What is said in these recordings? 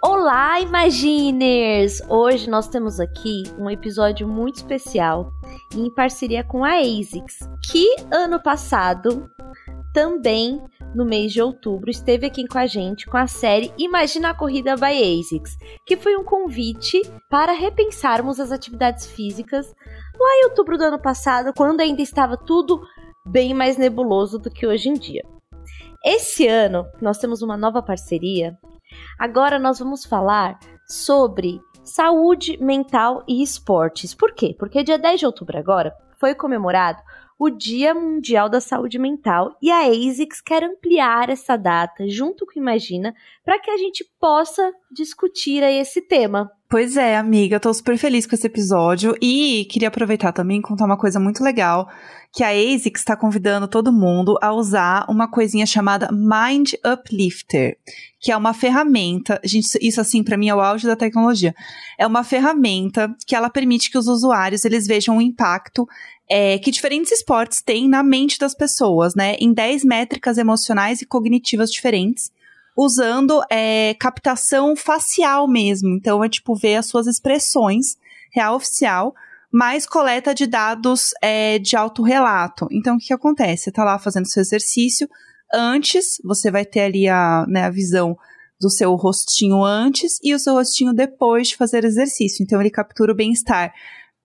Olá, Imaginers! Hoje nós temos aqui um episódio muito especial em parceria com a ASICS, que ano passado, também no mês de outubro, esteve aqui com a gente com a série Imagina a Corrida by ASICS, que foi um convite para repensarmos as atividades físicas lá em outubro do ano passado, quando ainda estava tudo bem mais nebuloso do que hoje em dia. Esse ano nós temos uma nova parceria. Agora nós vamos falar sobre saúde mental e esportes. Por quê? Porque dia 10 de outubro agora foi comemorado o Dia Mundial da Saúde Mental, e a ASICS quer ampliar essa data junto com a Imagina para que a gente possa discutir aí esse tema. Pois é, amiga, eu tô super feliz com esse episódio e queria aproveitar também e contar uma coisa muito legal, que a ASICS está convidando todo mundo a usar uma coisinha chamada Mind Uplifter, que é uma ferramenta, gente, isso assim para mim é o auge da tecnologia, é uma ferramenta que ela permite que os usuários eles vejam o impacto que diferentes esportes têm na mente das pessoas, né? Em 10 métricas emocionais e cognitivas diferentes, usando captação facial mesmo. Então, é tipo ver as suas expressões, real oficial, mais coleta de dados de autorrelato. Então, o que acontece? Você tá lá fazendo seu exercício, antes, você vai ter ali a visão do seu rostinho antes e o seu rostinho depois de fazer exercício. Então, ele captura o bem-estar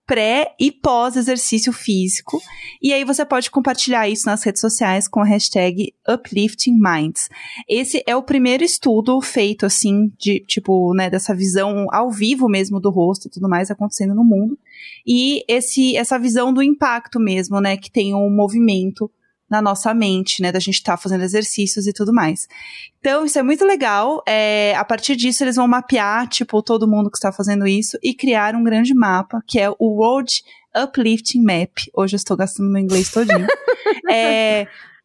pré e pós exercício físico, e aí você pode compartilhar isso nas redes sociais com a hashtag Uplifting Minds. Esse é o primeiro estudo feito assim, de tipo, né, dessa visão ao vivo mesmo do rosto e tudo mais acontecendo no mundo, e essa visão do impacto mesmo, né, que tem um movimento na nossa mente, né, da gente estar fazendo exercícios e tudo mais. Então, isso é muito legal, a partir disso eles vão mapear, tipo, todo mundo que está fazendo isso e criar um grande mapa, que é o World Uplifting Map, hoje eu estou gastando meu inglês todinho,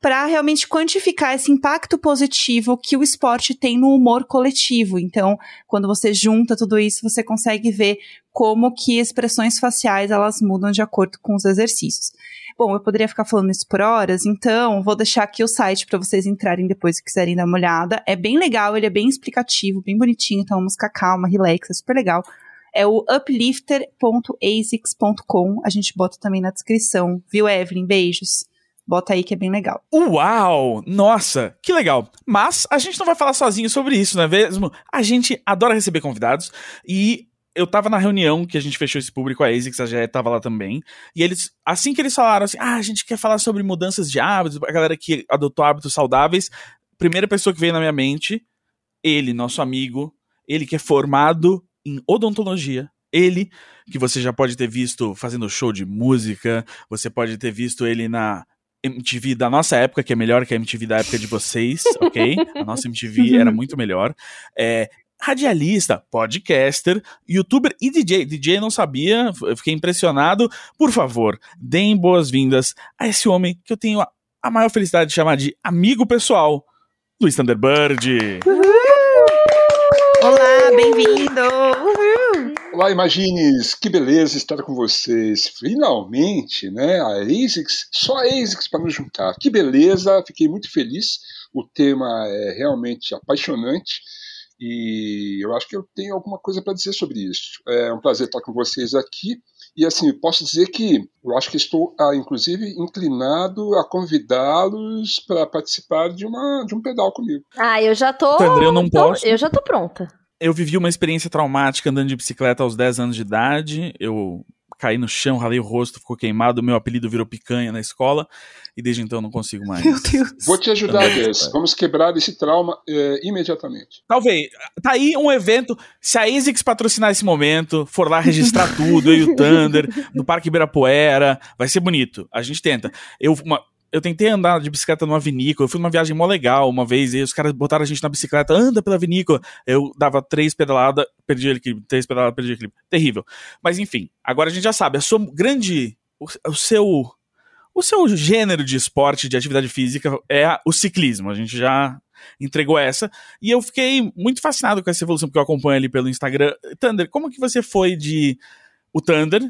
para realmente quantificar esse impacto positivo que o esporte tem no humor coletivo. Então, quando você junta tudo isso, você consegue ver como que expressões faciais elas mudam de acordo com os exercícios. Bom, eu poderia ficar falando isso por horas, então vou deixar aqui o site para vocês entrarem depois se quiserem dar uma olhada. É bem legal, ele é bem explicativo, bem bonitinho, então música calma, relaxa, é super legal. É o uplifter.asics.com, a gente bota também na descrição, viu, Evelyn? Beijos. Bota aí que é bem legal. Uau! Nossa, que legal. Mas a gente não vai falar sozinho sobre isso, não é mesmo? A gente adora receber convidados e eu tava na reunião que a gente fechou esse público, a ASICS, a Jé tava lá também, e eles, assim que eles falaram assim, a gente quer falar sobre mudanças de hábitos, a galera que adotou hábitos saudáveis, primeira pessoa que veio na minha mente, ele, nosso amigo, ele que é formado em odontologia, ele, que você já pode ter visto fazendo show de música, você pode ter visto ele na MTV da nossa época, que é melhor que a MTV da época de vocês, ok? A nossa MTV era muito melhor, radialista, podcaster, youtuber e DJ. DJ não sabia, eu fiquei impressionado. Por favor, deem boas-vindas a esse homem que eu tenho a maior felicidade de chamar de amigo pessoal, Luiz Thunderbird. Uhul. Olá, bem-vindo! Uhul. Olá, Imagines, que beleza estar com vocês. Finalmente, né, a ASICS, só a ASICS para nos juntar. Que beleza, fiquei muito feliz. O tema é realmente apaixonante. E eu acho que eu tenho alguma coisa para dizer sobre isso. É um prazer estar com vocês aqui. E assim, posso dizer que eu acho que estou, inclusive, inclinado a convidá-los para participar de um pedal comigo. Ah, eu já tô. André, eu não posso. Eu já tô pronta. Eu vivi uma experiência traumática andando de bicicleta aos 10 anos de idade. Eu caí no chão, ralei o rosto, ficou queimado, meu apelido virou picanha na escola, e desde então não consigo mais. Meu Deus. Vou te ajudar, Deus. Vamos quebrar esse trauma imediatamente. Talvez. Tá aí um evento, se a ASICS patrocinar esse momento, for lá registrar tudo, eu e o Thunder, no Parque Ibirapuera, vai ser bonito. A gente tenta. Eu tentei andar de bicicleta numa vinícola, eu fui numa viagem mó legal uma vez, e os caras botaram a gente na bicicleta, anda pela vinícola, eu dava 3 pedaladas, perdi o equilíbrio, 3 pedaladas, perdi o equilíbrio, terrível. Mas enfim, agora a gente já sabe, o seu gênero de esporte, de atividade física é o ciclismo, a gente já entregou essa. E eu fiquei muito fascinado com essa evolução, porque eu acompanho ali pelo Instagram. Thunder, como que você foi de o Thunder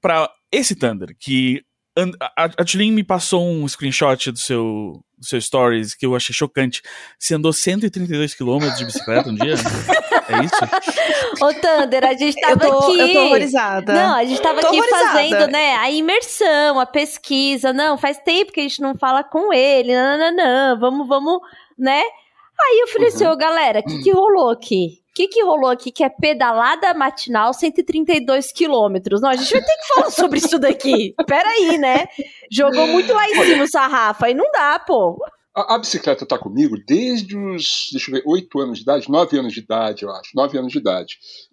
para esse Thunder? Que a Tulin me passou um screenshot do seu stories que eu achei chocante. Você andou 132 km de bicicleta um dia? É isso? Ô, Thunder, a gente tava aqui... Eu tô horrorizada. Não, a gente tava aqui fazendo, né, a imersão, a pesquisa. Não, faz tempo que a gente não fala com ele. Não. Vamos, né? Aí eu falei assim, ô, galera, o que rolou aqui? O que rolou aqui que é pedalada matinal 132 quilômetros? Não, a gente vai ter que falar sobre isso daqui. Peraí, né? Jogou muito lá em cima o sarrafo, aí não dá, pô. A bicicleta tá comigo desde os, 9 anos de idade. Eu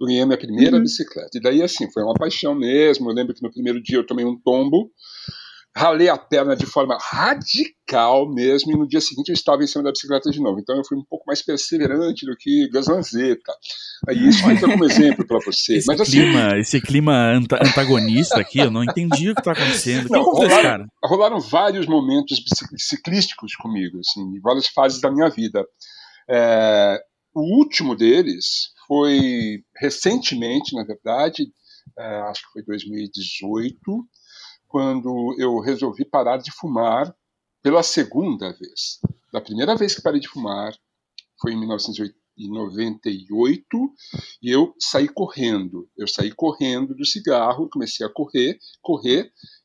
ganhei a minha primeira bicicleta. E daí, assim, foi uma paixão mesmo. Eu lembro que no primeiro dia eu tomei um tombo, ralei a perna de forma radical mesmo, e no dia seguinte eu estava em cima da bicicleta de novo. Então eu fui um pouco mais perseverante do que Gazanzeta. Aí isso fica como exemplo para você. Esse, esse clima antagonista aqui, eu não entendi o que está acontecendo. Não, rolaram vários momentos ciclísticos comigo, assim, em várias fases da minha vida. O último deles foi recentemente, na verdade, acho que foi 2018, quando eu resolvi parar de fumar pela segunda vez. Da primeira vez que parei de fumar foi em 1998, e eu saí correndo. Eu saí correndo do cigarro, comecei a correr,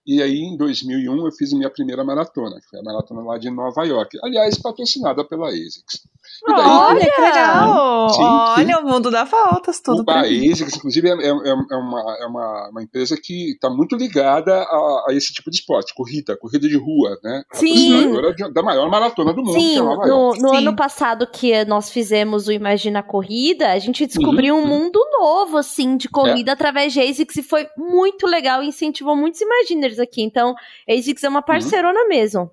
e aí em 2001 eu fiz a minha primeira maratona, que foi a maratona lá de Nova York. Aliás, patrocinada pela ASICS. E daí, olha, que legal! Sim, olha, o mundo dá voltas, tudo bem. A ASICS, inclusive, é uma empresa que está muito ligada a esse tipo de esporte, corrida de rua, né? Sim! Da maior maratona do mundo, sim, que é Nova York. No ano passado que nós fizemos o Imagina Corrida, a gente descobriu um mundo novo, assim, de corrida através de ASICS, e foi muito legal e incentivou muitos Imaginers aqui. Então, a ASICS é uma parceirona mesmo.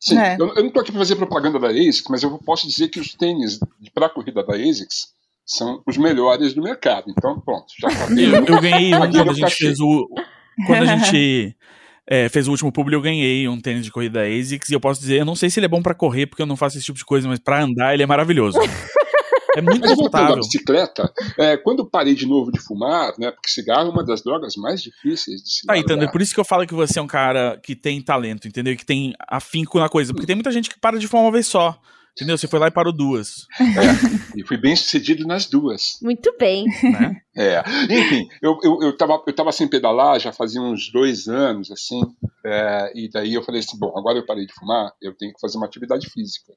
Sim, eu não estou aqui para fazer propaganda da ASICS, mas eu posso dizer que os tênis para a corrida da ASICS são os melhores do mercado. Então, pronto, já acabei. Eu ganhei um quando a gente fez o último publi, eu ganhei um tênis de corrida da ASICS, e eu posso dizer, eu não sei se ele é bom para correr, porque eu não faço esse tipo de coisa, mas para andar ele é maravilhoso. É muito confortável. A bicicleta, quando eu parei de novo de fumar, né, porque cigarro é uma das drogas mais difíceis de se largar. Tá, entendeu? Por isso que eu falo que você é um cara que tem talento, entendeu? Que tem afinco na coisa, porque tem muita gente que para de fumar uma vez só, entendeu? Você foi lá e parou duas. E fui bem sucedido nas duas. Muito bem. Né? Enfim, eu tava sem pedalar já fazia uns 2 anos, assim, e daí eu falei assim, bom, agora eu parei de fumar, eu tenho que fazer uma atividade física.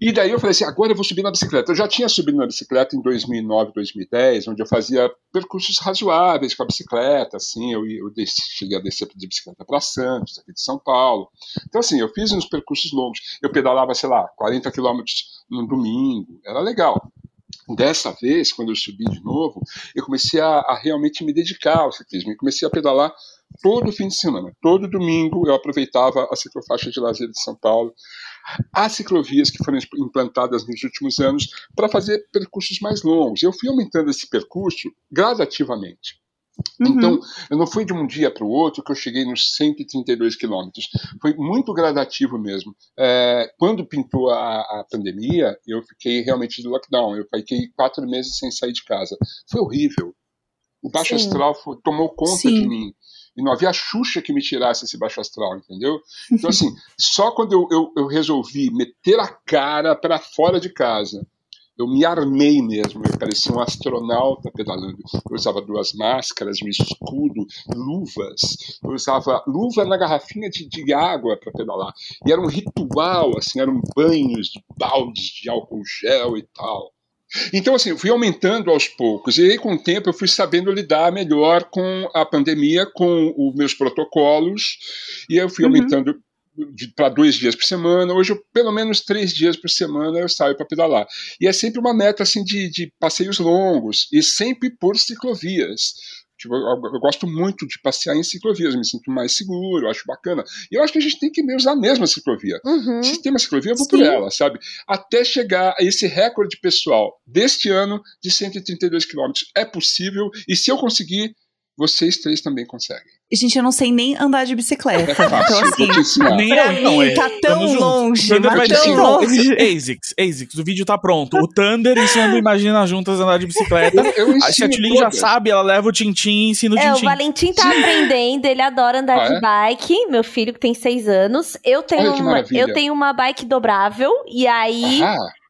E daí eu falei assim, agora eu vou subir na bicicleta. Eu já tinha subido na bicicleta em 2009, 2010, onde eu fazia percursos razoáveis com a bicicleta, assim, cheguei a descer de bicicleta para Santos, aqui de São Paulo. Então, assim, eu fiz uns percursos longos. Eu pedalava, sei lá, 40 quilômetros no domingo, era legal. Dessa vez, quando eu subi de novo, eu comecei a realmente me dedicar ao ciclismo, eu comecei a pedalar todo fim de semana, todo domingo eu aproveitava a ciclofaixa de lazer de São Paulo, as ciclovias que foram implantadas nos últimos anos para fazer percursos mais longos. Eu fui aumentando esse percurso gradativamente. Então, eu não fui de um dia para o outro que eu cheguei nos 132 quilômetros. Foi muito gradativo mesmo. Quando pintou a pandemia, eu fiquei realmente de lockdown. Eu fiquei 4 meses sem sair de casa. Foi horrível. O baixo astral tomou conta de mim. E não havia Xuxa que me tirasse esse baixo astral, entendeu? Então, assim, só quando eu resolvi meter a cara para fora de casa, eu me armei mesmo, eu parecia um astronauta pedalando. Eu usava 2 máscaras, um escudo, luvas. Eu usava luva na garrafinha de água para pedalar. E era um ritual, assim, eram banhos de baldes de álcool gel e tal. Então, assim, eu fui aumentando aos poucos. E aí, com o tempo, eu fui sabendo lidar melhor com a pandemia, com os meus protocolos. E eu fui aumentando para 2 dias por semana. Hoje, pelo menos 3 dias por semana eu saio para pedalar. E é sempre uma meta assim, de passeios longos, e sempre por ciclovias. Tipo, eu gosto muito de passear em ciclovias, eu me sinto mais seguro, eu acho bacana. E eu acho que a gente tem que usar a mesma ciclovia. Se tem uma ciclovia, eu vou por ela, sabe? Até chegar a esse recorde pessoal deste ano de 132 km. É possível, e se eu conseguir, Vocês três também conseguem. Gente, eu não sei nem andar de bicicleta. É fácil, então, assim, nem eu, não, é. Tá tão longe, mas tão longe. ASICS, o vídeo tá pronto. O Thunder ensinando Imagina juntas a andar de bicicleta. A Chatlin já sabe, ela leva o Tintin e ensina o Tintin. É, o Valentim tá aprendendo, ele adora andar de bike. Meu filho que tem 6 anos. Eu tenho uma bike dobrável, e aí...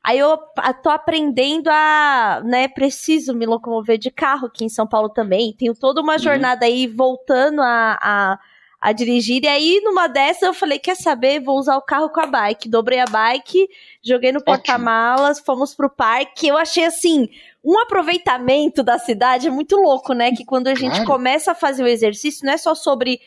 Aí eu tô aprendendo a, né, preciso me locomover de carro aqui em São Paulo também. Tenho toda uma jornada aí voltando a dirigir. E aí numa dessas eu falei, quer saber, vou usar o carro com a bike. Dobrei a bike, joguei no porta-malas, fomos pro parque. Eu achei assim, um aproveitamento da cidade é muito louco, né? Que quando a gente começa a fazer o exercício, não é só sobre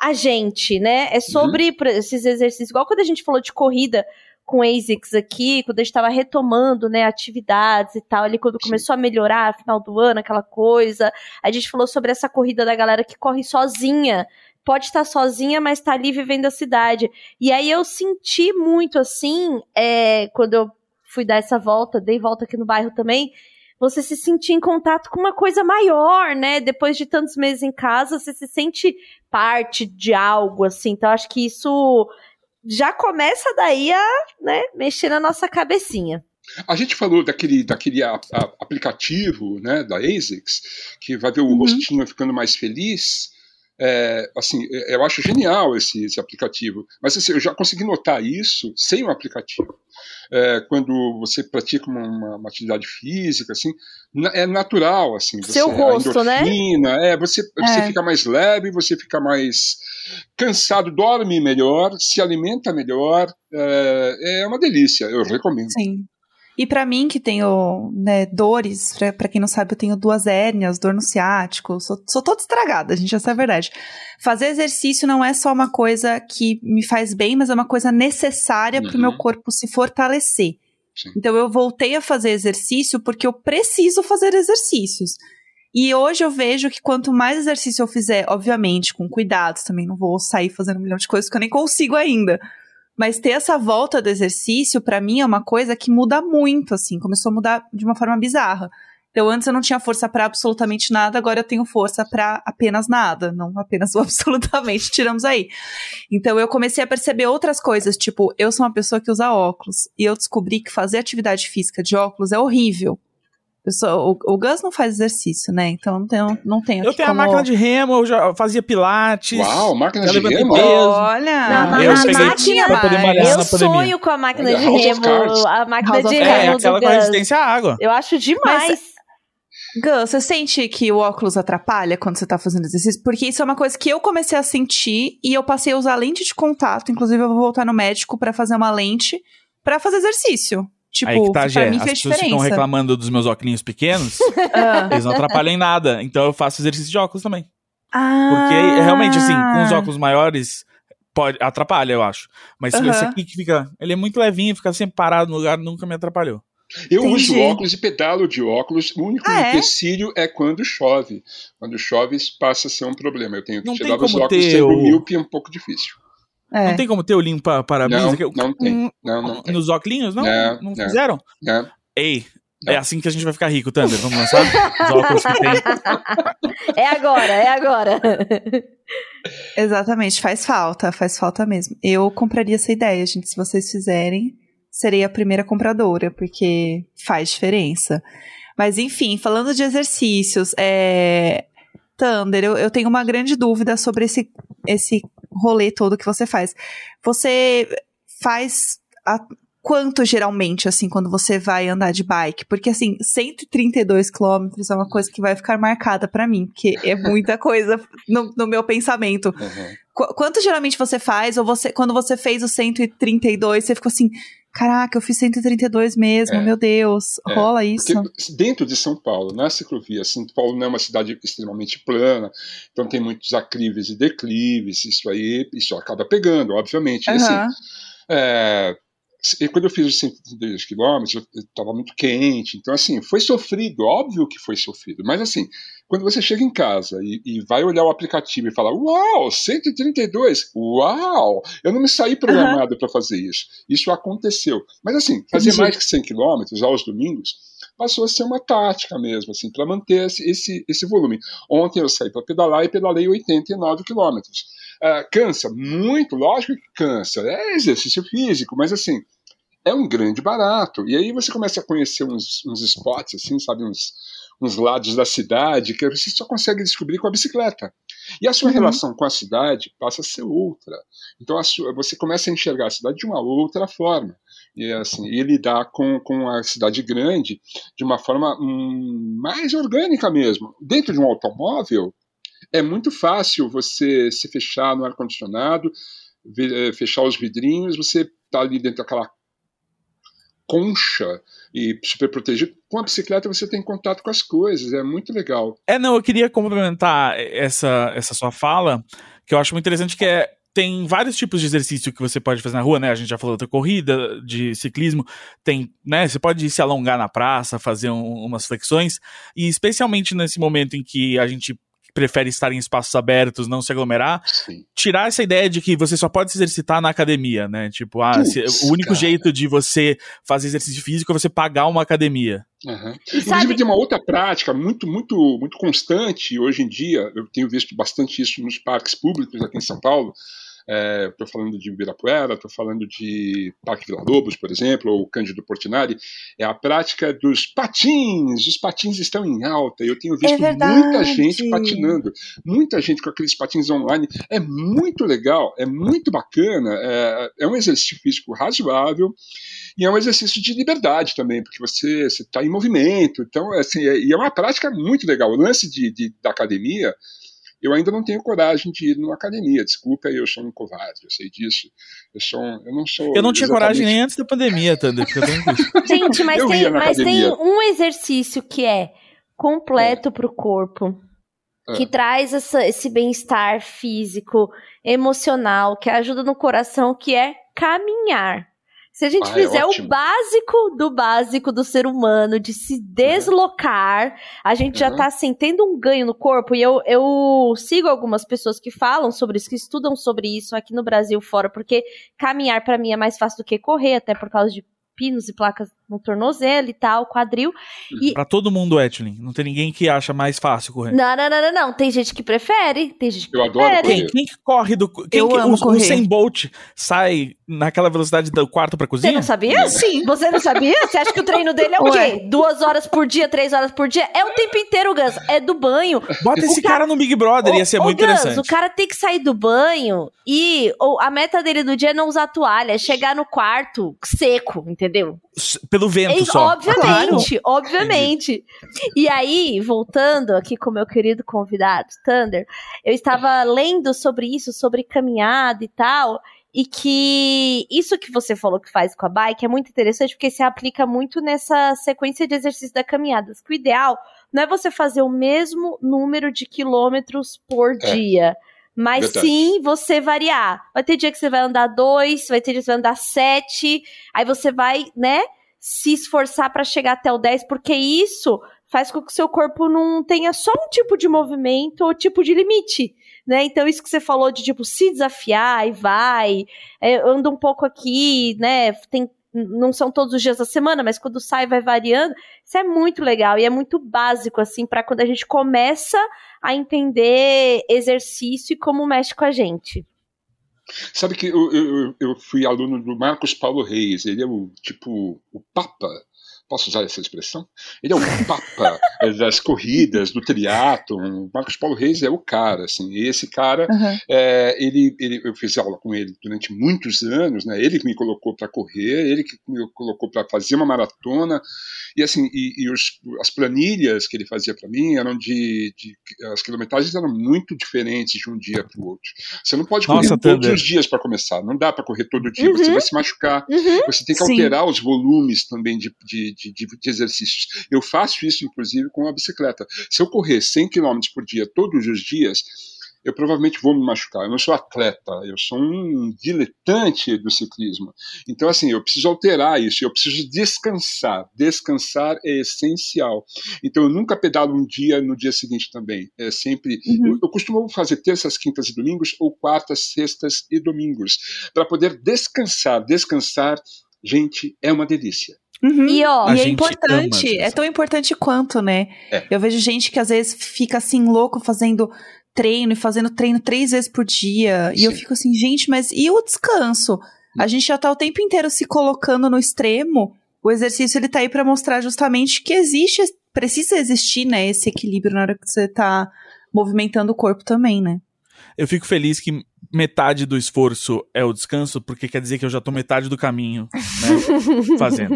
a gente, né? É sobre esses exercícios. Igual quando a gente falou de corrida... com o ASICS aqui, quando a gente tava retomando, né, atividades e tal, ali quando começou a melhorar, final do ano, aquela coisa, a gente falou sobre essa corrida da galera que corre sozinha, pode estar sozinha, mas tá ali vivendo a cidade, e aí eu senti muito, assim, quando eu fui dar essa volta, dei volta aqui no bairro também, você se sentir em contato com uma coisa maior, né? Depois de tantos meses em casa, você se sente parte de algo, assim, então acho que isso... já começa daí a, né, mexer na nossa cabecinha. A gente falou daquele aplicativo, né, da ASICS, que vai ver o rostinho ficando mais feliz. Assim, eu acho genial esse aplicativo. Mas assim, eu já consegui notar isso sem o aplicativo. Quando você pratica uma atividade física, assim, é natural, assim. Você, seu rosto, a endorfina, né? Você fica mais leve, você fica mais cansado, dorme melhor, se alimenta melhor. É uma delícia, eu recomendo. Sim. E pra mim, que tenho, né, dores, pra quem não sabe, eu tenho 2 hérnias, dor no ciático, sou toda estragada, gente, essa é a verdade. Fazer exercício não é só uma coisa que me faz bem, mas é uma coisa necessária pro meu corpo se fortalecer. Sim. Então eu voltei a fazer exercício porque eu preciso fazer exercícios. E hoje eu vejo que quanto mais exercício eu fizer, obviamente, com cuidado, também não vou sair fazendo 1 milhão de coisas que eu nem consigo ainda. Mas ter essa volta do exercício, pra mim, é uma coisa que muda muito, assim. Começou a mudar de uma forma bizarra. Então, antes eu não tinha força pra absolutamente nada, agora eu tenho força pra apenas nada. Não apenas o absolutamente, tiramos aí. Então, eu comecei a perceber outras coisas, tipo, eu sou uma pessoa que usa óculos. E eu descobri que fazer atividade física de óculos é horrível. O Gus não faz exercício, né? Então não tenho. Eu tenho a máquina de remo, eu já fazia pilates. Uau, máquina de remo? Olha, eu sonho com a máquina de remo. A máquina de remo do Gus. Aquela com resistência à água. Eu acho demais. Mas, Gus, você sente que o óculos atrapalha quando você tá fazendo exercício? Porque isso é uma coisa que eu comecei a sentir e eu passei a usar lente de contato. Inclusive, eu vou voltar no médico pra fazer uma lente pra fazer exercício. Tipo, aí que tá, Gé, as pessoas ficam reclamando dos meus óculos pequenos, eles não atrapalham em nada, então eu faço exercício de óculos também. Porque realmente, assim, com os óculos maiores, atrapalha, eu acho. Mas esse aqui que fica, ele é muito levinho, fica sempre parado no lugar, nunca me atrapalhou. Eu uso óculos e pedalo de óculos. O único empecilho é quando chove. Quando chove, passa a ser um problema. Eu tenho que tirar os óculos, ser o míope é um pouco difícil. Não tem como ter o limpa-parabéns? Não tem. Nos óculos, não? Não fizeram? Não. Ei, não. É assim que a gente vai ficar rico, Thunder. Vamos lançar os óculos que tem. É agora. Exatamente, faz falta mesmo. Eu compraria essa ideia, gente. Se vocês fizerem, serei a primeira compradora, porque faz diferença. Mas enfim, falando de exercícios, Thunder, eu tenho uma grande dúvida sobre esse rolê todo que você faz. Você faz quanto geralmente, assim, quando você vai andar de bike? Porque, assim, 132 quilômetros é uma coisa que vai ficar marcada pra mim, porque é muita coisa no meu pensamento. Quanto geralmente você faz? Ou você, quando você fez o 132, você ficou assim, caraca, eu fiz 132 mesmo, meu Deus, rola isso? Porque dentro de São Paulo, na ciclovia, São Paulo não é uma cidade extremamente plana, então tem muitos aclives e declives, isso acaba pegando, obviamente. Assim, e quando eu fiz os 132 quilômetros, eu estava muito quente, então assim, foi sofrido, óbvio que foi sofrido, mas assim, quando você chega em casa e vai olhar o aplicativo e fala, uau, 132, uau, eu não me saí programado para fazer isso aconteceu, mas assim, fazer mais que 100 quilômetros aos domingos passou a ser uma tática mesmo, assim, para manter esse volume. Ontem eu saí para pedalar e pedalei 89 quilômetros. Cansa muito, lógico que cansa, é exercício físico, mas assim, é um grande barato. E aí você começa a conhecer uns spots, assim, sabe, uns lados da cidade que você só consegue descobrir com a bicicleta. E a sua relação com a cidade passa a ser outra. Então você começa a enxergar a cidade de uma outra forma. E, assim, e lidar com a cidade grande de uma forma mais orgânica mesmo. Dentro de um automóvel, é muito fácil você se fechar no ar-condicionado, fechar os vidrinhos, você tá ali dentro daquela concha e super protegido. Com a bicicleta você tem contato com as coisas, é muito legal. Eu queria complementar essa sua fala, que eu acho muito interessante, que tem vários tipos de exercício que você pode fazer na rua, né? A gente já falou da corrida, de ciclismo, tem, né? Você pode se alongar na praça, fazer umas flexões, e especialmente nesse momento em que a gente prefere estar em espaços abertos, não se aglomerar. Sim. Tirar essa ideia de que você só pode se exercitar na academia, né? Tipo, o único jeito de você fazer exercício físico é você pagar uma academia. Uhum. Inclusive tem uma outra prática muito, muito, muito constante hoje em dia, eu tenho visto bastante isso nos parques públicos aqui em São Paulo, estou falando de Ibirapuera, estou falando de Parque Vila Lobos, por exemplo, ou Cândido Portinari, é a prática dos patins. Os patins estão em alta, eu tenho visto muita gente patinando, muita gente com aqueles patins online, é muito legal, é muito bacana, é um exercício físico razoável e é um exercício de liberdade também, porque você está em movimento, então assim, é uma prática muito legal. O lance da academia, eu ainda não tenho coragem de ir numa academia, desculpa, eu sou um covarde, eu sei disso, eu não sou... Eu não tinha coragem nem antes da pandemia, Thunder, porque eu tenho... Gente, mas tem um exercício que é completo para o corpo, que traz esse bem-estar físico, emocional, que ajuda no coração, que é caminhar. Se a gente fizer o básico do básico do ser humano, de se deslocar, a gente já tá assim, tendo um ganho no corpo. E eu sigo algumas pessoas que falam sobre isso, que estudam sobre isso aqui no Brasil fora, porque caminhar pra mim é mais fácil do que correr, até por causa de pinos e placas no tornozelo e tal, quadril. E... Pra todo mundo, Etling. Não tem ninguém que acha mais fácil correr. Não. Tem gente que prefere. Tem gente que adora correr. Quem que corre do... Quem amo correr. O Usain Bolt sai naquela velocidade do quarto pra cozinha? Você não sabia? Sim. Você não sabia? Você acha que o treino dele é o quê? 2 horas por dia, 3 horas por dia? É o tempo inteiro, Gus. É do banho. Bota esse cara no Big Brother. Ia ser muito interessante. O cara tem que sair do banho e a meta dele do dia é não usar toalha. É chegar no quarto seco, entendeu? Pelo vento só. Obviamente, claro. Obviamente. E aí, voltando aqui com o meu querido convidado, Thunder, eu estava lendo sobre isso, sobre caminhada e tal, e que isso que você falou que faz com a bike é muito interessante, porque se aplica muito nessa sequência de exercícios da caminhada, que o ideal não é você fazer o mesmo número de quilômetros por dia. Mas sim, você variar. Vai ter dia que você vai andar 2, vai ter dia que você vai andar 7, aí você vai, né, se esforçar para chegar até o 10, porque isso faz com que o seu corpo não tenha só um tipo de movimento ou tipo de limite, né? Então isso que você falou de, tipo, se desafiar e vai, anda um pouco aqui, né, não são todos os dias da semana, mas quando sai vai variando, isso é muito legal e é muito básico, assim, para quando a gente começa a entender exercício e como mexe com a gente. Sabe que eu fui aluno do Marcos Paulo Reis, ele é o papa, posso usar essa expressão? Ele é o papa das corridas, do triatlon. Marcos Paulo Reis é o cara, assim, e esse cara, eu fiz aula com ele durante muitos anos, né? Ele que me colocou para correr, ele que me colocou para fazer uma maratona, e assim, as planilhas que ele fazia para mim eram as quilometragens eram muito diferentes de um dia para o outro. Você não pode correr todos os dias para começar, não dá para correr todo dia, você vai se machucar, você tem que alterar os volumes também de exercícios. Eu faço isso, inclusive, com a bicicleta. Se eu correr 100 km por dia, todos os dias, eu provavelmente vou me machucar. Eu não sou atleta, eu sou um diletante do ciclismo. Então, assim, eu preciso alterar isso, eu preciso descansar. Descansar é essencial. Então, eu nunca pedalo um dia no dia seguinte também. É sempre... Eu costumo fazer terças, quintas e domingos, ou quartas, sextas e domingos, para poder descansar. Gente, é uma delícia. Uhum. E ó, e é importante, é tão importante quanto, né? É. Eu vejo gente que às vezes fica assim louco fazendo treino e fazendo treino 3 vezes por dia. Sim. E eu fico assim, gente, mas e o descanso? A gente já tá o tempo inteiro se colocando no extremo. O exercício, ele tá aí pra mostrar justamente que existe, precisa existir, né, esse equilíbrio na hora que você tá movimentando o corpo também, né? Eu fico feliz que metade do esforço é o descanso, porque quer dizer que eu já tô metade do caminho, né, fazendo.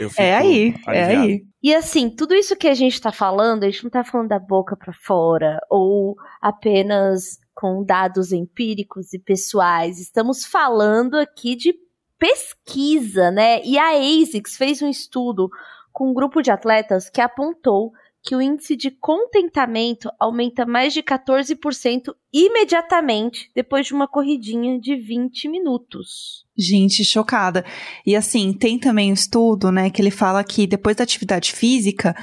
Eu fico aliviado. E assim, tudo isso que a gente tá falando, a gente não tá falando da boca pra fora, ou apenas com dados empíricos e pessoais. Estamos falando aqui de pesquisa, né? E a ASICS fez um estudo com um grupo de atletas que apontou que o índice de contentamento aumenta mais de 14% imediatamente depois de uma corridinha de 20 minutos. Gente, chocada. E assim, tem também um estudo, né, que ele fala que depois da atividade física,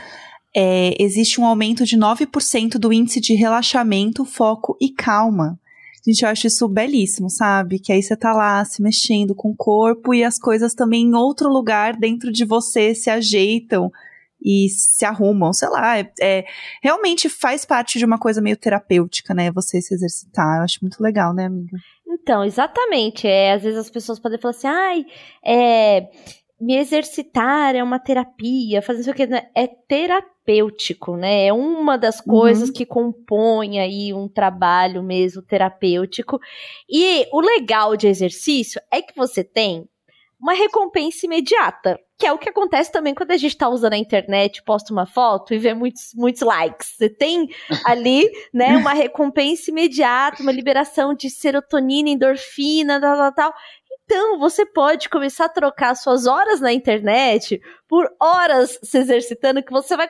existe um aumento de 9% do índice de relaxamento, foco e calma. Gente, eu acho isso belíssimo, sabe? Que aí você tá lá se mexendo com o corpo e as coisas também em outro lugar dentro de você se ajeitam e se arrumam, sei lá, realmente faz parte de uma coisa meio terapêutica, né, você se exercitar. Eu acho muito legal, né, amiga? Então, exatamente, às vezes as pessoas podem falar assim, me exercitar é uma terapia, fazer isso aqui, né? É terapêutico, né, é uma das coisas que compõe aí um trabalho mesmo terapêutico. E o legal de exercício é que você tem uma recompensa imediata, que é o que acontece também quando a gente tá usando a internet, posta uma foto e vê muitos, muitos likes. Você tem ali, né, uma recompensa imediata, uma liberação de serotonina, endorfina, tal. Então, você pode começar a trocar suas horas na internet por horas se exercitando, que você vai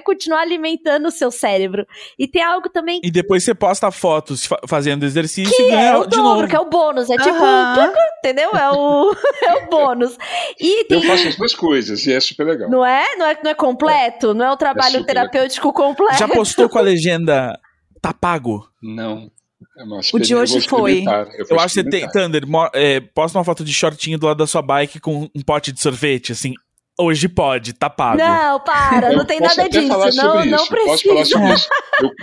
continuar alimentando o seu cérebro. E tem algo também... E depois você posta fotos fazendo exercício e ganha de novo. Que é o dobro, que é o bônus. É tipo, entendeu? É o bônus. E tem... Eu faço as duas coisas e é super legal. Não é? Não é completo? Não é o trabalho terapêutico completo? Já postou com a legenda "tá pago"? Não. O de hoje foi. Eu acho que você tem, Thunder, posta uma foto de shortinho do lado da sua bike com um pote de sorvete, assim, hoje pode, tá pago. Não, para, não tem nada disso. Não precisa. Posso falar sobre isso.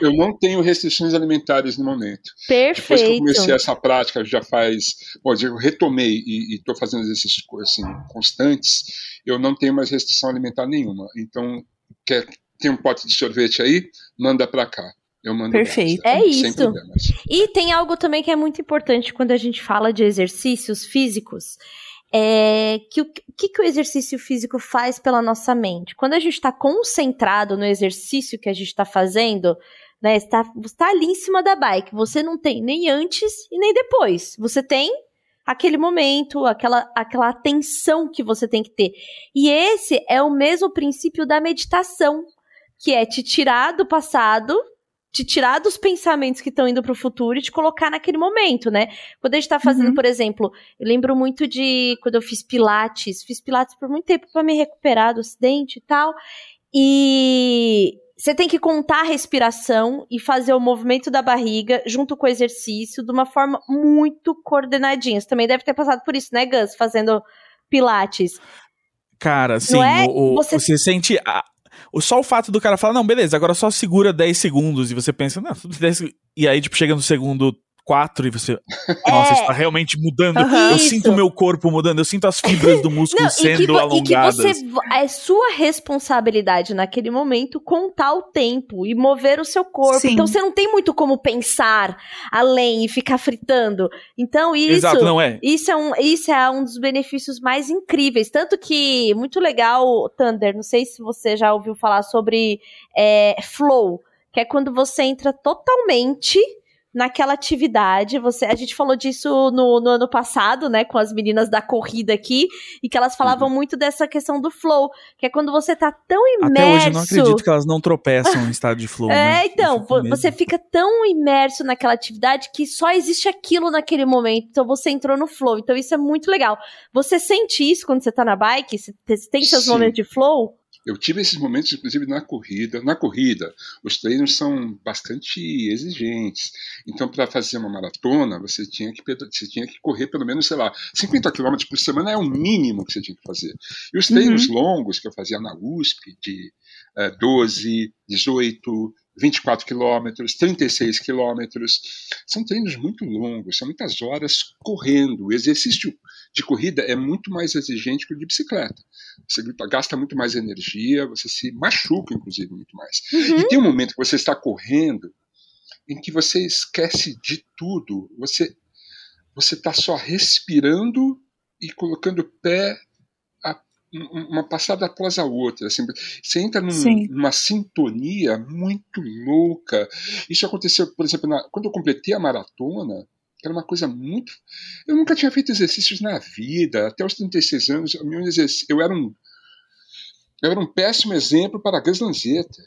Eu não tenho restrições alimentares no momento. Perfeito. Depois que eu comecei essa prática, já faz... Bom, eu retomei e estou fazendo exercícios assim, constantes, eu não tenho mais restrição alimentar nenhuma. Então, tem um pote de sorvete aí? Manda pra cá. Eu mando. Perfeito. Graça, é isso. E tem algo também que é muito importante quando a gente fala de exercícios físicos, que o exercício físico faz pela nossa mente. Quando a gente está concentrado no exercício que a gente está fazendo, né, você está ali em cima da bike, você não tem nem antes e nem depois. Você tem aquele momento, aquela atenção que você tem que ter. E esse é o mesmo princípio da meditação, que é te tirar do passado, te tirar dos pensamentos que estão indo pro futuro e te colocar naquele momento, né? Quando a gente tá fazendo, por exemplo, eu lembro muito de quando eu fiz pilates por muito tempo para me recuperar do acidente e tal, e você tem que contar a respiração e fazer o movimento da barriga junto com o exercício de uma forma muito coordenadinha. Você também deve ter passado por isso, né, Gus? Fazendo pilates. Cara, sim, você sente... Só o fato do cara falar, não, beleza, agora só segura 10 segundos, e você pensa, não, 10 segundos. E aí, tipo, chega no segundo 4 e você, nossa, isso tá realmente mudando. Eu sinto o meu corpo mudando, eu sinto as fibras do músculo sendo alongadas. E que você, é sua responsabilidade naquele momento contar o tempo e mover o seu corpo. Sim. Então, você não tem muito como pensar além e ficar fritando. Então, isso... Exato, não é. Isso é um dos benefícios mais incríveis. Tanto que, muito legal, Thunder, não sei se você já ouviu falar sobre flow, que é quando você entra totalmente... naquela atividade, a gente falou disso no ano passado, né, com as meninas da corrida aqui, e que elas falavam muito dessa questão do flow, que é quando você tá tão imerso... Até hoje eu não acredito que elas não tropeçam em estado de flow, né? Então, você fica tão imerso naquela atividade que só existe aquilo naquele momento, então você entrou no flow, então isso é muito legal. Você sente isso quando você tá na bike? Você tem seus momentos de flow? Eu tive esses momentos, inclusive, na corrida. Na corrida, os treinos são bastante exigentes. Então, para fazer uma maratona, você tinha que correr pelo menos, sei lá, 50 km por semana é o mínimo que você tinha que fazer. E os treinos longos que eu fazia na USP, de 12, 18, 24 quilômetros, 36 quilômetros, são treinos muito longos, são muitas horas correndo. O exercício de corrida é muito mais exigente que o de bicicleta. Você gasta muito mais energia, você se machuca, inclusive, muito mais. E tem um momento que você está correndo em que você esquece de tudo. Você está só respirando e colocando o pé uma passada após a outra. Assim, você entra numa sintonia muito louca. Isso aconteceu, por exemplo, quando eu completei a maratona, era uma coisa muito... Eu nunca tinha feito exercícios na vida. Até os 36 anos, eu era um péssimo exemplo para a Gaslanzeta.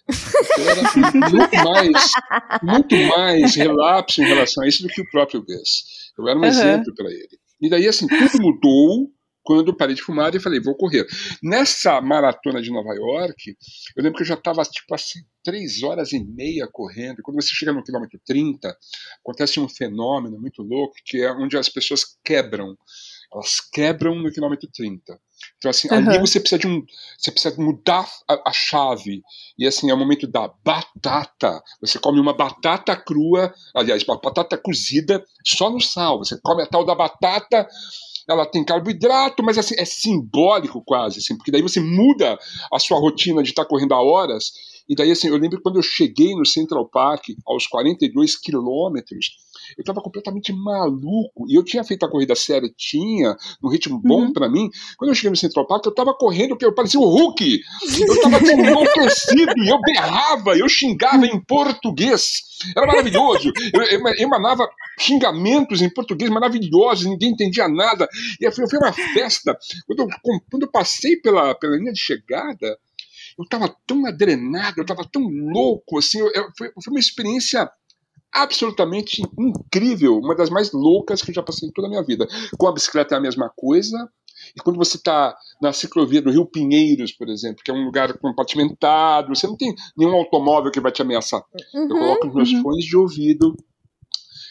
Eu era muito mais relapso em relação a isso do que o próprio Gas. Eu era um exemplo para ele. E daí, assim, tudo mudou quando eu parei de fumar e falei, vou correr. Nessa maratona de Nova York, eu lembro que eu já estava, tipo assim, 3h30 correndo. Quando você chega no quilômetro 30, acontece um fenômeno muito louco, que é onde as pessoas quebram. Elas quebram no quilômetro 30. Então, assim, ali você precisa mudar a chave. E, assim, é o momento da batata. Você come uma batata crua, aliás, uma batata cozida, só no sal. Você come a tal da batata... Ela tem carboidrato, mas assim, é simbólico quase, assim, porque daí você muda a sua rotina de estar correndo a horas. E daí, assim, eu lembro que quando eu cheguei no Central Park, aos 42 quilômetros, eu estava completamente maluco. E eu tinha feito a corrida certinha, num ritmo bom para mim. Quando eu cheguei no Central Park, eu estava correndo, eu parecia o Hulk. Eu estava tão enlouquecido, e eu berrava, eu xingava em português. Era maravilhoso. Eu emanava xingamentos em português maravilhosos, ninguém entendia nada. E foi uma festa. Quando eu passei pela linha de chegada, eu estava tão adrenado, eu estava tão louco, assim, foi uma experiência absolutamente incrível, uma das mais loucas que eu já passei em toda a minha vida. Com a bicicleta é a mesma coisa, e quando você está na ciclovia do Rio Pinheiros, por exemplo, que é um lugar compartimentado, você não tem nenhum automóvel que vai te ameaçar. Eu coloco os meus fones de ouvido,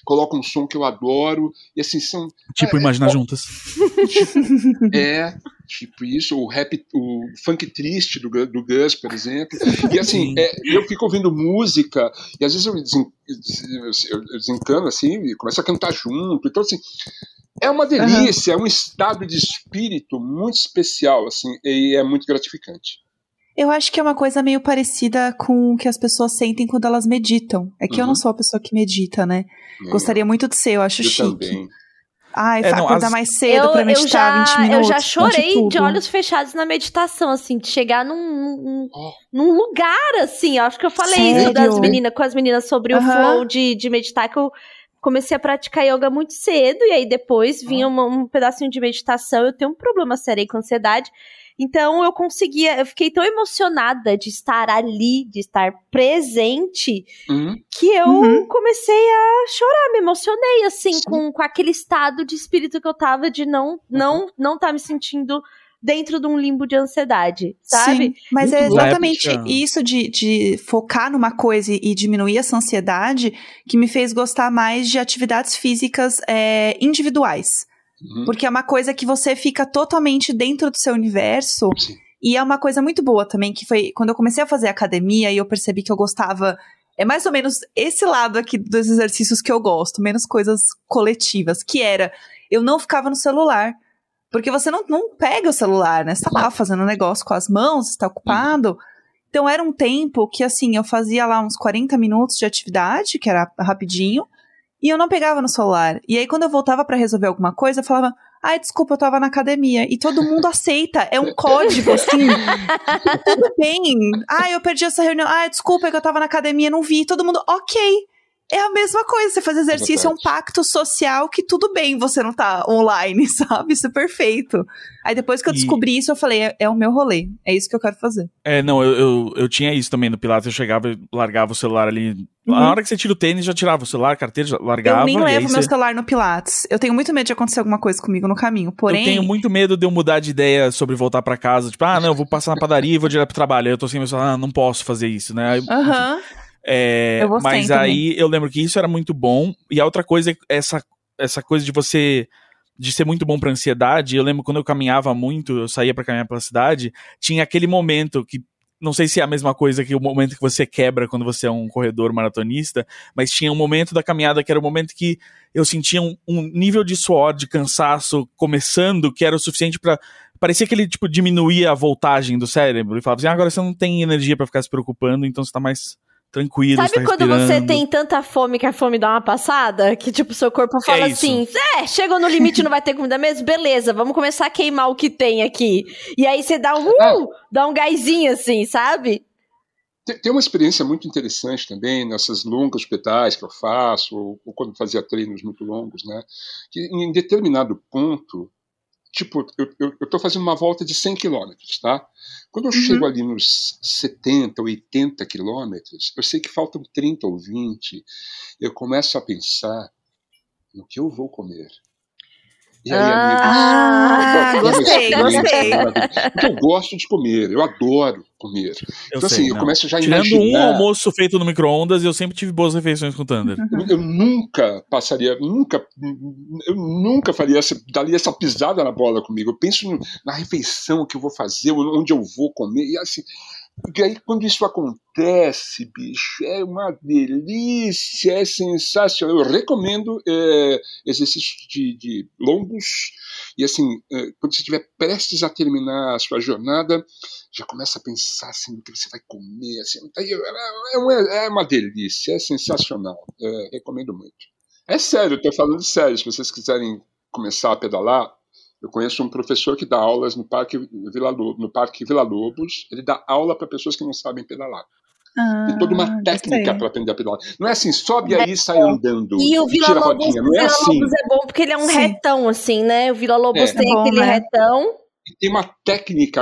coloco um som que eu adoro, e assim são... Tipo Imagina Juntas. Tipo isso, o funk triste do Gus, por exemplo. E assim, eu fico ouvindo música, e às vezes eu desencano, assim, e começo a cantar junto. Então, assim, é uma delícia, é um estado de espírito muito especial, assim, e é muito gratificante. Eu acho que é uma coisa meio parecida com o que as pessoas sentem quando elas meditam. É que eu não sou a pessoa que medita, né? Gostaria muito de ser, eu acho chique. Também. Ai, acordar mais cedo pra meditar, 20 minutos. Eu já chorei de olhos fechados na meditação, assim, de chegar num lugar, assim. Acho que eu falei isso com as meninas sobre o flow de meditar, que eu comecei a praticar yoga muito cedo, e aí depois vinha um pedacinho de meditação. Eu tenho um problema sério aí com ansiedade. Então, eu fiquei tão emocionada de estar ali, de estar presente, que eu comecei a chorar, me emocionei, assim, com aquele estado de espírito que eu tava, de não tá me sentindo dentro de um limbo de ansiedade, sabe? Sim, mas é exatamente isso de focar numa coisa e diminuir essa ansiedade que me fez gostar mais de atividades físicas individuais. Porque é uma coisa que você fica totalmente dentro do seu universo. Sim. E é uma coisa muito boa também, que foi quando eu comecei a fazer academia e eu percebi que eu gostava, é mais ou menos esse lado aqui dos exercícios que eu gosto, menos coisas coletivas, que era, eu não ficava no celular, porque você não pega o celular, né, você tá lá fazendo um negócio com as mãos, você tá ocupado. Então era um tempo que, assim, eu fazia lá uns 40 minutos de atividade, que era rapidinho, e eu não pegava no celular. E aí, quando eu voltava pra resolver alguma coisa, eu falava, ai, desculpa, eu tava na academia. E todo mundo aceita, é um código, assim. Tudo bem. Ai, eu perdi essa reunião. Ai, desculpa, é que eu tava na academia, não vi. Todo mundo, ok. É a mesma coisa, você fazer exercício é um pacto social que tudo bem você não tá online, sabe? Isso é perfeito. Aí depois que eu descobri isso, eu falei, é o meu rolê, é isso que eu quero fazer. É, não, eu tinha isso também no Pilates, eu chegava e largava o celular ali. Uhum. Na hora que você tira o tênis, já tirava o celular, carteira, já largava. Eu nem levo meu celular no Pilates. Eu tenho muito medo de acontecer alguma coisa comigo no caminho, porém... Eu tenho muito medo de eu mudar de ideia sobre voltar pra casa. Tipo, não, eu vou passar na padaria e vou direto pro trabalho. Aí eu tô assim, meu celular, não posso fazer isso, né? Aham. Mas aí eu lembro que isso era muito bom. E a outra coisa, essa coisa de você... de ser muito bom pra ansiedade. Eu lembro quando eu caminhava muito, eu saía pra caminhar pela cidade, tinha aquele momento que... Não sei se é a mesma coisa que o momento que você quebra quando você é um corredor maratonista, mas tinha um momento da caminhada que era o momento que eu sentia um nível de suor, de cansaço começando, que era o suficiente pra... Parecia que ele, tipo, diminuía a voltagem do cérebro e falava assim, agora você não tem energia pra ficar se preocupando, então você tá mais... tranquilo, sabe quando respirando. Você tem tanta fome que a fome dá uma passada? Que tipo, seu corpo fala assim, chegou no limite, não vai ter comida mesmo? Beleza, vamos começar a queimar o que tem aqui. E aí você dá um gásinho assim, sabe? Tem uma experiência muito interessante também nessas longas pedais que eu faço, ou quando fazia treinos muito longos, né? Que em determinado ponto, tipo, eu tô fazendo uma volta de 100 quilômetros, tá? Quando eu chego ali nos 70, 80 quilômetros, eu sei que faltam 30 ou 20, eu começo a pensar no que eu vou comer. E aí, amigos, gostei. Porque eu gosto de comer, eu adoro comer. Eu começo já a imaginar... Tirando um almoço feito no micro-ondas, eu sempre tive boas refeições com o Thunder. Eu nunca passaria, eu nunca faria essa pisada na bola comigo. Eu penso na refeição que eu vou fazer, onde eu vou comer, e assim... E aí, quando isso acontece, bicho, é uma delícia, é sensacional. Eu recomendo exercícios de longos. E assim, quando você estiver prestes a terminar a sua jornada, já começa a pensar assim, no que você vai comer. Assim, é uma delícia, é sensacional. Recomendo muito. É sério, eu estou falando sério. Se vocês quiserem começar a pedalar, eu conheço um professor que dá aulas no Parque Vila Lobos. Ele dá aula para pessoas que não sabem pedalar. Tem toda uma técnica para aprender a pedalar. Não é assim, sobe aí e sai andando. E o Vila Lobos é bom porque ele é um retão, assim, né? O Vila Lobos tem aquele retão. Tem uma técnica,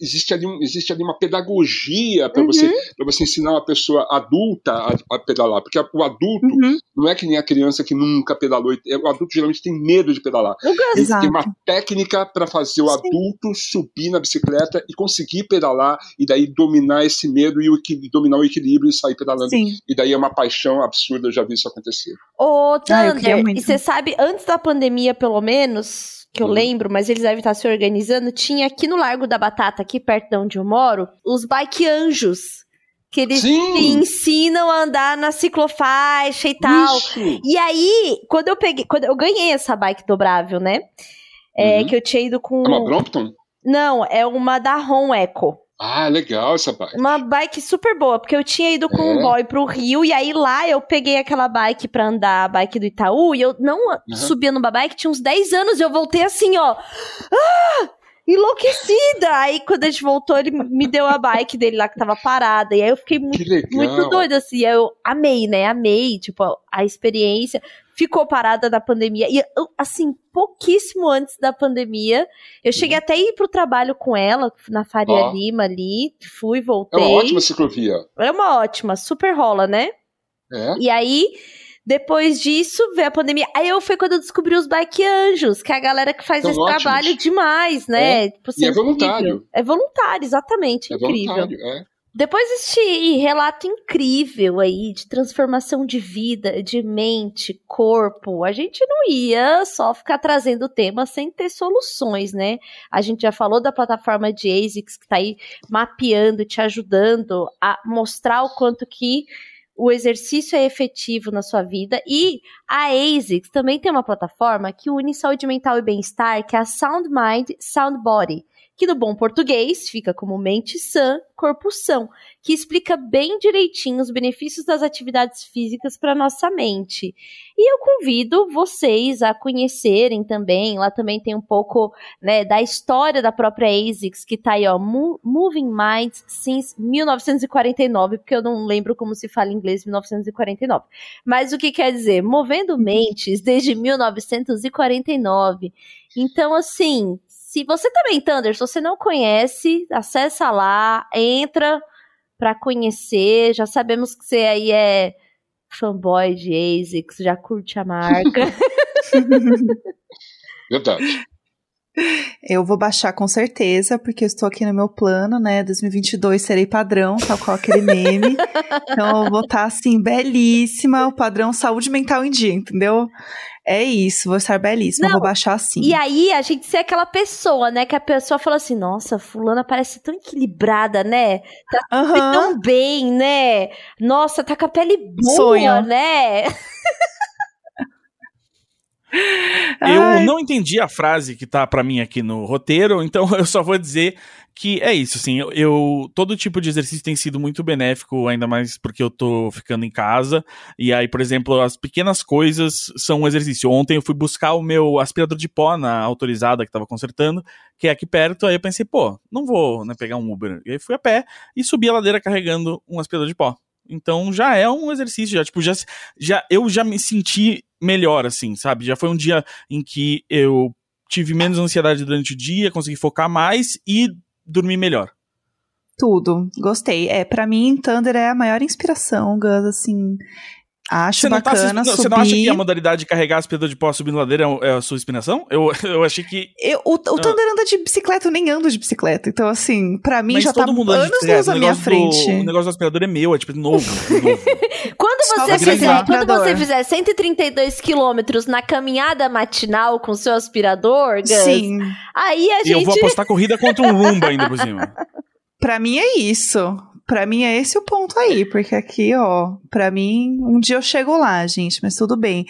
existe ali uma pedagogia para você ensinar uma pessoa adulta a pedalar, porque o adulto não é que nem a criança que nunca pedalou, o adulto geralmente tem medo de pedalar. Tem uma técnica para fazer o adulto subir na bicicleta e conseguir pedalar, e daí dominar esse medo e dominar o equilíbrio e sair pedalando. Sim. E daí é uma paixão absurda, eu já vi isso acontecer. Ô, Thunder, e você sabe, antes da pandemia, pelo menos... que eu lembro, mas eles devem estar se organizando, tinha aqui no Largo da Batata, aqui perto de onde eu moro, os Bike Anjos, que eles ensinam a andar na ciclofaixa e tal. Ixi. E aí, quando eu ganhei essa bike dobrável, né? Que eu tinha ido com... É uma Brompton? Não, é uma da Home Echo. Ah, legal essa bike. Uma bike super boa, porque eu tinha ido com um boy pro Rio, e aí lá eu peguei aquela bike pra andar, a bike do Itaú, e eu não subia numa bike, tinha uns 10 anos, e eu voltei assim, ó, enlouquecida. Aí quando a gente voltou, ele me deu a bike dele lá que tava parada, e aí eu fiquei muito doida, assim, eu amei, né, tipo, a experiência... Ficou parada na pandemia. E, assim, pouquíssimo antes da pandemia, eu cheguei até a ir pro trabalho com ela, na Faria Lima ali, fui, voltei. É uma ótima ciclovia. É uma ótima, super rola, né? É. E aí, depois disso, veio a pandemia. Aí foi quando eu descobri os Bike Anjos, que é a galera que faz esse trabalho demais, né? É. Tipo, assim, e é voluntário. É voluntário, exatamente, é incrível. Voluntário, Depois deste relato incrível aí de transformação de vida, de mente, corpo, a gente não ia só ficar trazendo o tema sem ter soluções, né? A gente já falou da plataforma de ASICS que tá aí mapeando, te ajudando a mostrar o quanto que o exercício é efetivo na sua vida. E a ASICS também tem uma plataforma que une saúde mental e bem-estar, que é a Sound Mind, Sound Body, que no bom português fica como mente sã, corpo são, que explica bem direitinho os benefícios das atividades físicas para nossa mente. E eu convido vocês a conhecerem também, lá também tem um pouco, né, da história da própria ASICS, que tá aí, ó, Moving Minds since 1949, porque eu não lembro como se fala em inglês 1949. Mas o que quer dizer? Movendo mentes desde 1949. Então, assim, se você também, Thunder, se você não conhece, acessa lá, entra para conhecer. Já sabemos que você aí é fanboy de ASICS, já curte a marca. Verdade. Eu vou baixar com certeza, porque eu estou aqui no meu plano, né, 2022 serei padrão, tal qual aquele meme, então eu vou estar assim, belíssima, o padrão saúde mental em dia, entendeu? É isso, vou estar belíssima. Não, vou baixar assim. E aí, a gente ser aquela pessoa, né, que a pessoa fala assim, nossa, fulana parece tão equilibrada, né? Tá tão bem, né? Nossa, tá com a pele boa, sonho, né? Eu não entendi a frase que tá pra mim aqui no roteiro, então eu só vou dizer que é isso, assim, eu todo tipo de exercício tem sido muito benéfico, ainda mais porque eu tô ficando em casa, e aí, por exemplo, as pequenas coisas são um exercício. Ontem eu fui buscar o meu aspirador de pó na autorizada que tava consertando, que é aqui perto, aí eu pensei, pô, não vou, né, pegar um Uber, e aí fui a pé e subi a ladeira carregando um aspirador de pó. Então já é um exercício, já, tipo, eu já me senti melhor, assim, sabe? Já foi um dia em que eu tive menos ansiedade durante o dia, consegui focar mais e dormir melhor. Tudo, gostei. É, pra mim, Thunder é a maior inspiração, Gus, assim, acho você bacana não subir. Você não acha que a modalidade de carregar aspirador de pó subindo ladeira é a sua inspiração? Eu achei que... O Thunder anda de bicicleta, eu nem ando de bicicleta, então assim, pra mim mas já tá anos à minha frente. O negócio do aspirador é meu, é tipo novo. Quando você fizer 132 quilômetros na caminhada matinal com seu aspirador, Gus, sim, aí a gente... E eu vou apostar corrida contra um Roomba ainda por cima. Pra mim é isso. Pra mim é esse o ponto aí, porque aqui, ó, pra mim, um dia eu chego lá, gente, mas tudo bem.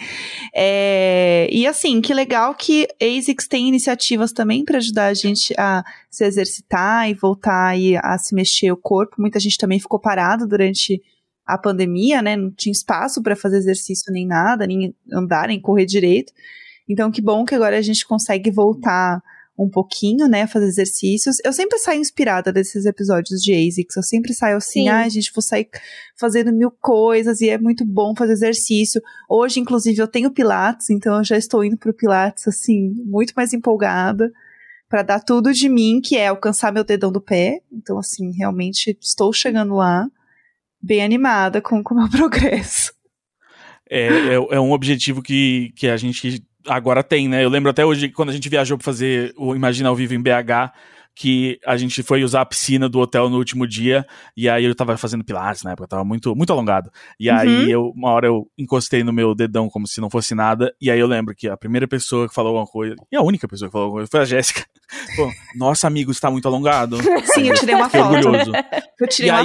E assim, que legal que ASICS tem iniciativas também pra ajudar a gente a se exercitar e voltar aí a se mexer o corpo. Muita gente também ficou parada durante a pandemia, né, não tinha espaço pra fazer exercício nem nada, nem andar, nem correr direito. Então, que bom que agora a gente consegue voltar um pouquinho, né, fazer exercícios. Eu sempre saio inspirada desses episódios de ASICS, eu sempre saio assim, sim, gente, vou sair fazendo mil coisas e é muito bom fazer exercício. Hoje, inclusive, eu tenho Pilates, então eu já estou indo pro Pilates, assim, muito mais empolgada para dar tudo de mim, que é alcançar meu dedão do pé. Então, assim, realmente estou chegando lá, bem animada com o meu progresso. É um objetivo que a gente... agora tem, né? Eu lembro até hoje, quando a gente viajou pra fazer o Imagina ao Vivo em BH, que a gente foi usar a piscina do hotel no último dia, e aí eu tava fazendo Pilates na época, tava muito, muito alongado. E aí, uma hora eu encostei no meu dedão como se não fosse nada, e aí eu lembro que a primeira pessoa que falou alguma coisa, e a única pessoa que falou alguma coisa, foi a Jéssica. Pô, nossa, amigo, está muito alongado. Sim, eu tirei uma foto. Orgulhoso.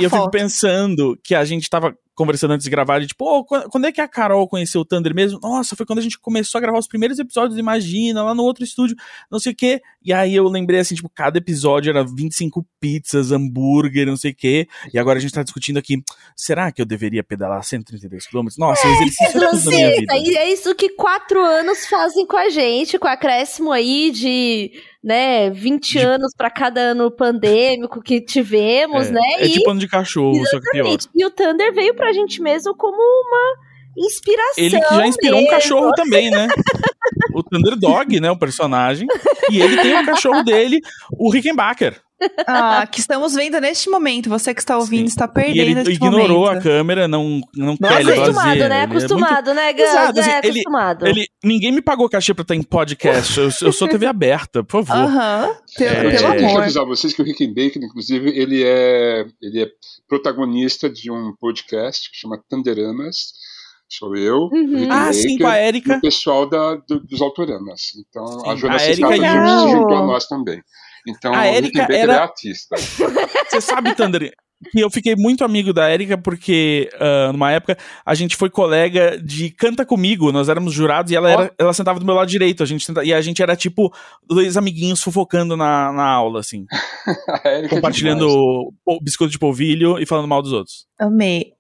Eu fico pensando que a gente tava conversando antes de gravar, e tipo, quando é que a Carol conheceu o Thunder mesmo? Nossa, foi quando a gente começou a gravar os primeiros episódios do Imagina, lá no outro estúdio, não sei o quê. E aí eu lembrei, assim, tipo, cada episódio era 25 pizzas, hambúrguer, não sei o quê. E agora a gente tá discutindo aqui, será que eu deveria pedalar 132 km? Nossa, é um exercício da minha vida. E é isso que 4 anos fazem com a gente, com o acréscimo aí de... né, 20 anos para cada ano pandêmico que tivemos, né? Tipo ano de cachorro, exatamente, só que pior. E o Thunder veio pra gente mesmo como uma inspiração. Ele que já inspirou mesmo um cachorro também, né? O Thunderdog, né, o personagem. E ele tem um cachorro dele, o Rickenbacker. Que estamos vendo neste momento. Você que está ouvindo, sim, está perdendo neste momento. Ele ignorou a câmera, não quer. Ele acostumado, né? Acostumado, né, Gus? É acostumado. Ninguém me pagou cachê pra estar em podcast. Eu sou TV aberta, por favor. Pelo amor. Deixa eu avisar vocês que o Rickenbacker, inclusive, ele é protagonista de um podcast que chama Tunderamas. Sou eu, sim, com a Érica. E o pessoal dos Autoramas. Então, sim, a Joana se juntou a nós também. Então, a Érica era artista. Você sabe, Thunder, que eu fiquei muito amigo da Érica, porque numa época a gente foi colega de Canta Comigo, nós éramos jurados e ela sentava do meu lado direito, e a gente era tipo dois amiguinhos fofocando na aula, assim. Compartilhando biscoito de polvilho e falando mal dos outros. Amei.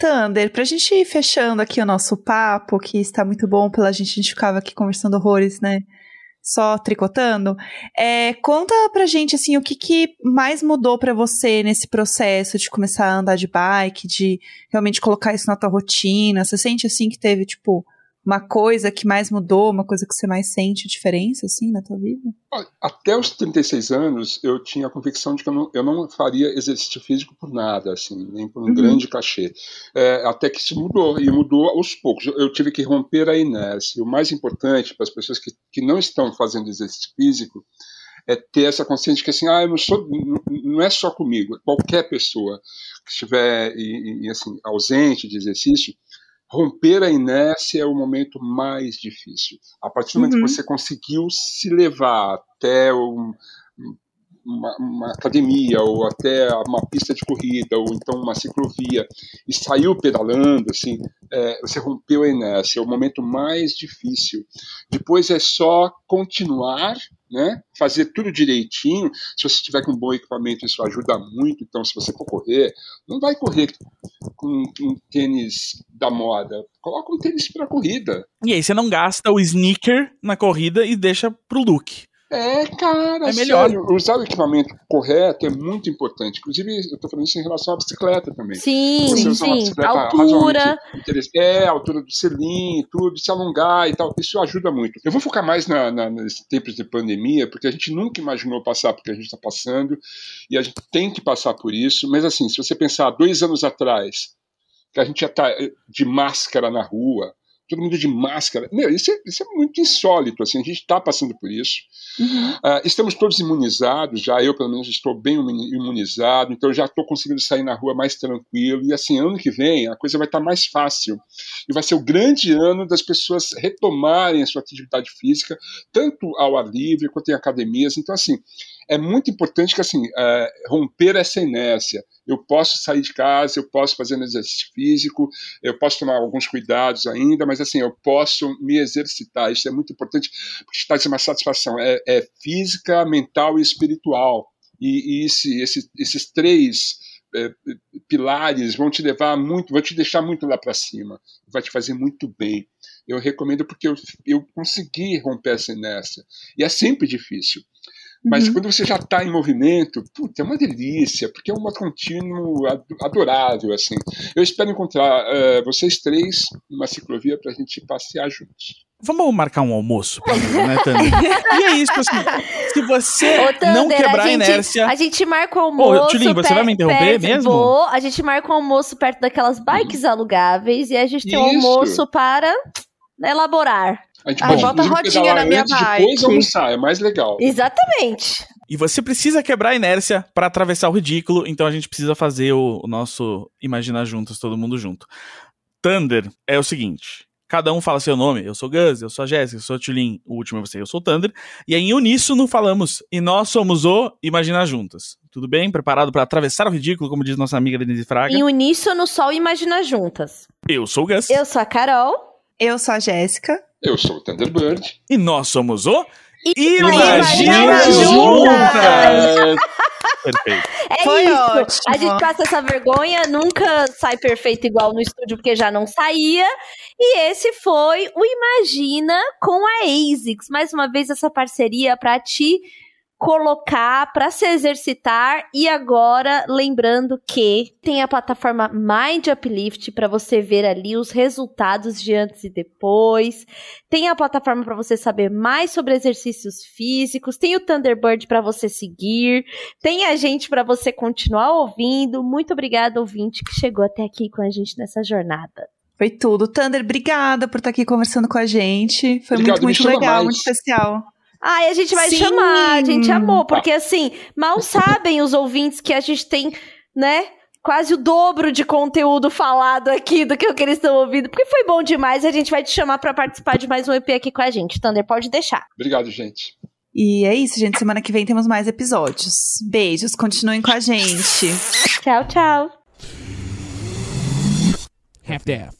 Thunder, pra gente ir fechando aqui o nosso papo, que está muito bom pela gente, a gente ficava aqui conversando horrores, né? Só tricotando, conta pra gente, assim, o que mais mudou pra você nesse processo de começar a andar de bike, de realmente colocar isso na tua rotina. Você sente, assim, que teve, tipo, uma coisa que mais mudou, uma coisa que você mais sente diferença, assim, na tua vida? Até os 36 anos, eu tinha a convicção de que eu não faria exercício físico por nada, assim, nem por um grande cachê. Até que se mudou, e mudou aos poucos. Eu tive que romper a inércia. O mais importante para as pessoas que não estão fazendo exercício físico é ter essa consciência de que, assim, não é só comigo, qualquer pessoa que estiver assim, ausente de exercício. Romper a inércia é o momento mais difícil. A partir do momento que você conseguiu se levar até uma academia, ou até uma pista de corrida, ou então uma ciclovia, e saiu pedalando, assim, você rompeu a inércia, é o momento mais difícil. Depois é só continuar, né? Fazer tudo direitinho. Se você tiver com um bom equipamento, isso ajuda muito. Então, se você for correr, não vai correr com um tênis da moda, coloca um tênis para corrida, e aí você não gasta o sneaker na corrida e deixa pro look. É melhor. Sério, usar o equipamento correto é muito importante. Inclusive, eu tô falando isso em relação à bicicleta também. Sim, você usa uma bicicleta altura. A altura do selim, tudo, se alongar e tal. Isso ajuda muito. Eu vou focar mais nesses tempos de pandemia, porque a gente nunca imaginou passar porque a gente está passando, e a gente tem que passar por isso. Mas, assim, se você pensar 2 anos atrás, que a gente já tá de máscara na rua, todo mundo de máscara. Meu, isso é muito insólito, assim, a gente está passando por isso. Estamos todos imunizados, já eu, pelo menos, estou bem imunizado, então já estou conseguindo sair na rua mais tranquilo. E, assim, ano que vem a coisa vai estar mais fácil. E vai ser o grande ano das pessoas retomarem a sua atividade física, tanto ao ar livre quanto em academias. Então, assim, é muito importante que, assim, romper essa inércia. Eu posso sair de casa, eu posso fazer um exercício físico, eu posso tomar alguns cuidados ainda, mas, assim, eu posso me exercitar. Isso é muito importante, porque traz uma satisfação. É física, mental e espiritual. E esses 3 pilares vão te deixar muito lá para cima. Vai te fazer muito bem. Eu recomendo, porque eu consegui romper essa inércia. E é sempre difícil. Mas quando você já está em movimento, é uma delícia, porque é uma contínuo adorável, assim. Eu espero encontrar vocês 3 numa ciclovia para a gente passear juntos. Vamos marcar um almoço, né, Tânia? E é isso, assim, se você não quebrar a inércia... A gente marca o almoço... Tchulinho, você vai me interromper mesmo? Vou, a gente marca o almoço perto daquelas bikes alugáveis, e a gente tem um almoço para elaborar. A gente bota a rodinha na minha bike. Depois almoçar, é mais legal. Exatamente. E você precisa quebrar a inércia para atravessar o ridículo, então a gente precisa fazer o nosso Imagina Juntos, todo mundo junto. Thunder é o seguinte: cada um fala seu nome. Eu sou Gus, eu sou a Jéssica, eu sou a Tulin, o último é você, eu sou o Thunder. E aí em uníssono falamos, e nós somos o Imagina Juntas. Tudo bem? Preparado para atravessar o ridículo, como diz nossa amiga Denise Fraga? Em uníssono, só o Imagina Juntas. Eu sou o Gus. Eu sou a Carol. Eu sou a Jéssica. Eu sou o Thunderbird. E nós somos o... Imagina Juntas! Perfeito. Foi isso. Ótimo. A gente passa essa vergonha, nunca sai perfeito igual no estúdio, porque já não saía. E esse foi o Imagina com a ASICS. Mais uma vez, essa parceria para te colocar, para se exercitar. E agora, lembrando que tem a plataforma Mind Uplift para você ver ali os resultados de antes e depois. Tem a plataforma para você saber mais sobre exercícios físicos. Tem o Thunderbird para você seguir. Tem a gente para você continuar ouvindo. Muito obrigada, ouvinte, que chegou até aqui com a gente nessa jornada. Foi tudo. Thunder, obrigada por estar aqui conversando com a gente. Foi muito, muito legal, muito especial. Ah, e a gente vai chamar, a gente amou, porque, assim, mal sabem os ouvintes que a gente tem, né, quase o dobro de conteúdo falado aqui do que o que eles estão ouvindo, porque foi bom demais. A gente vai te chamar para participar de mais um EP aqui com a gente. Thunder, pode deixar. Obrigado, gente. E é isso, gente. Semana que vem temos mais episódios. Beijos, continuem com a gente. Tchau, tchau. Half-Death.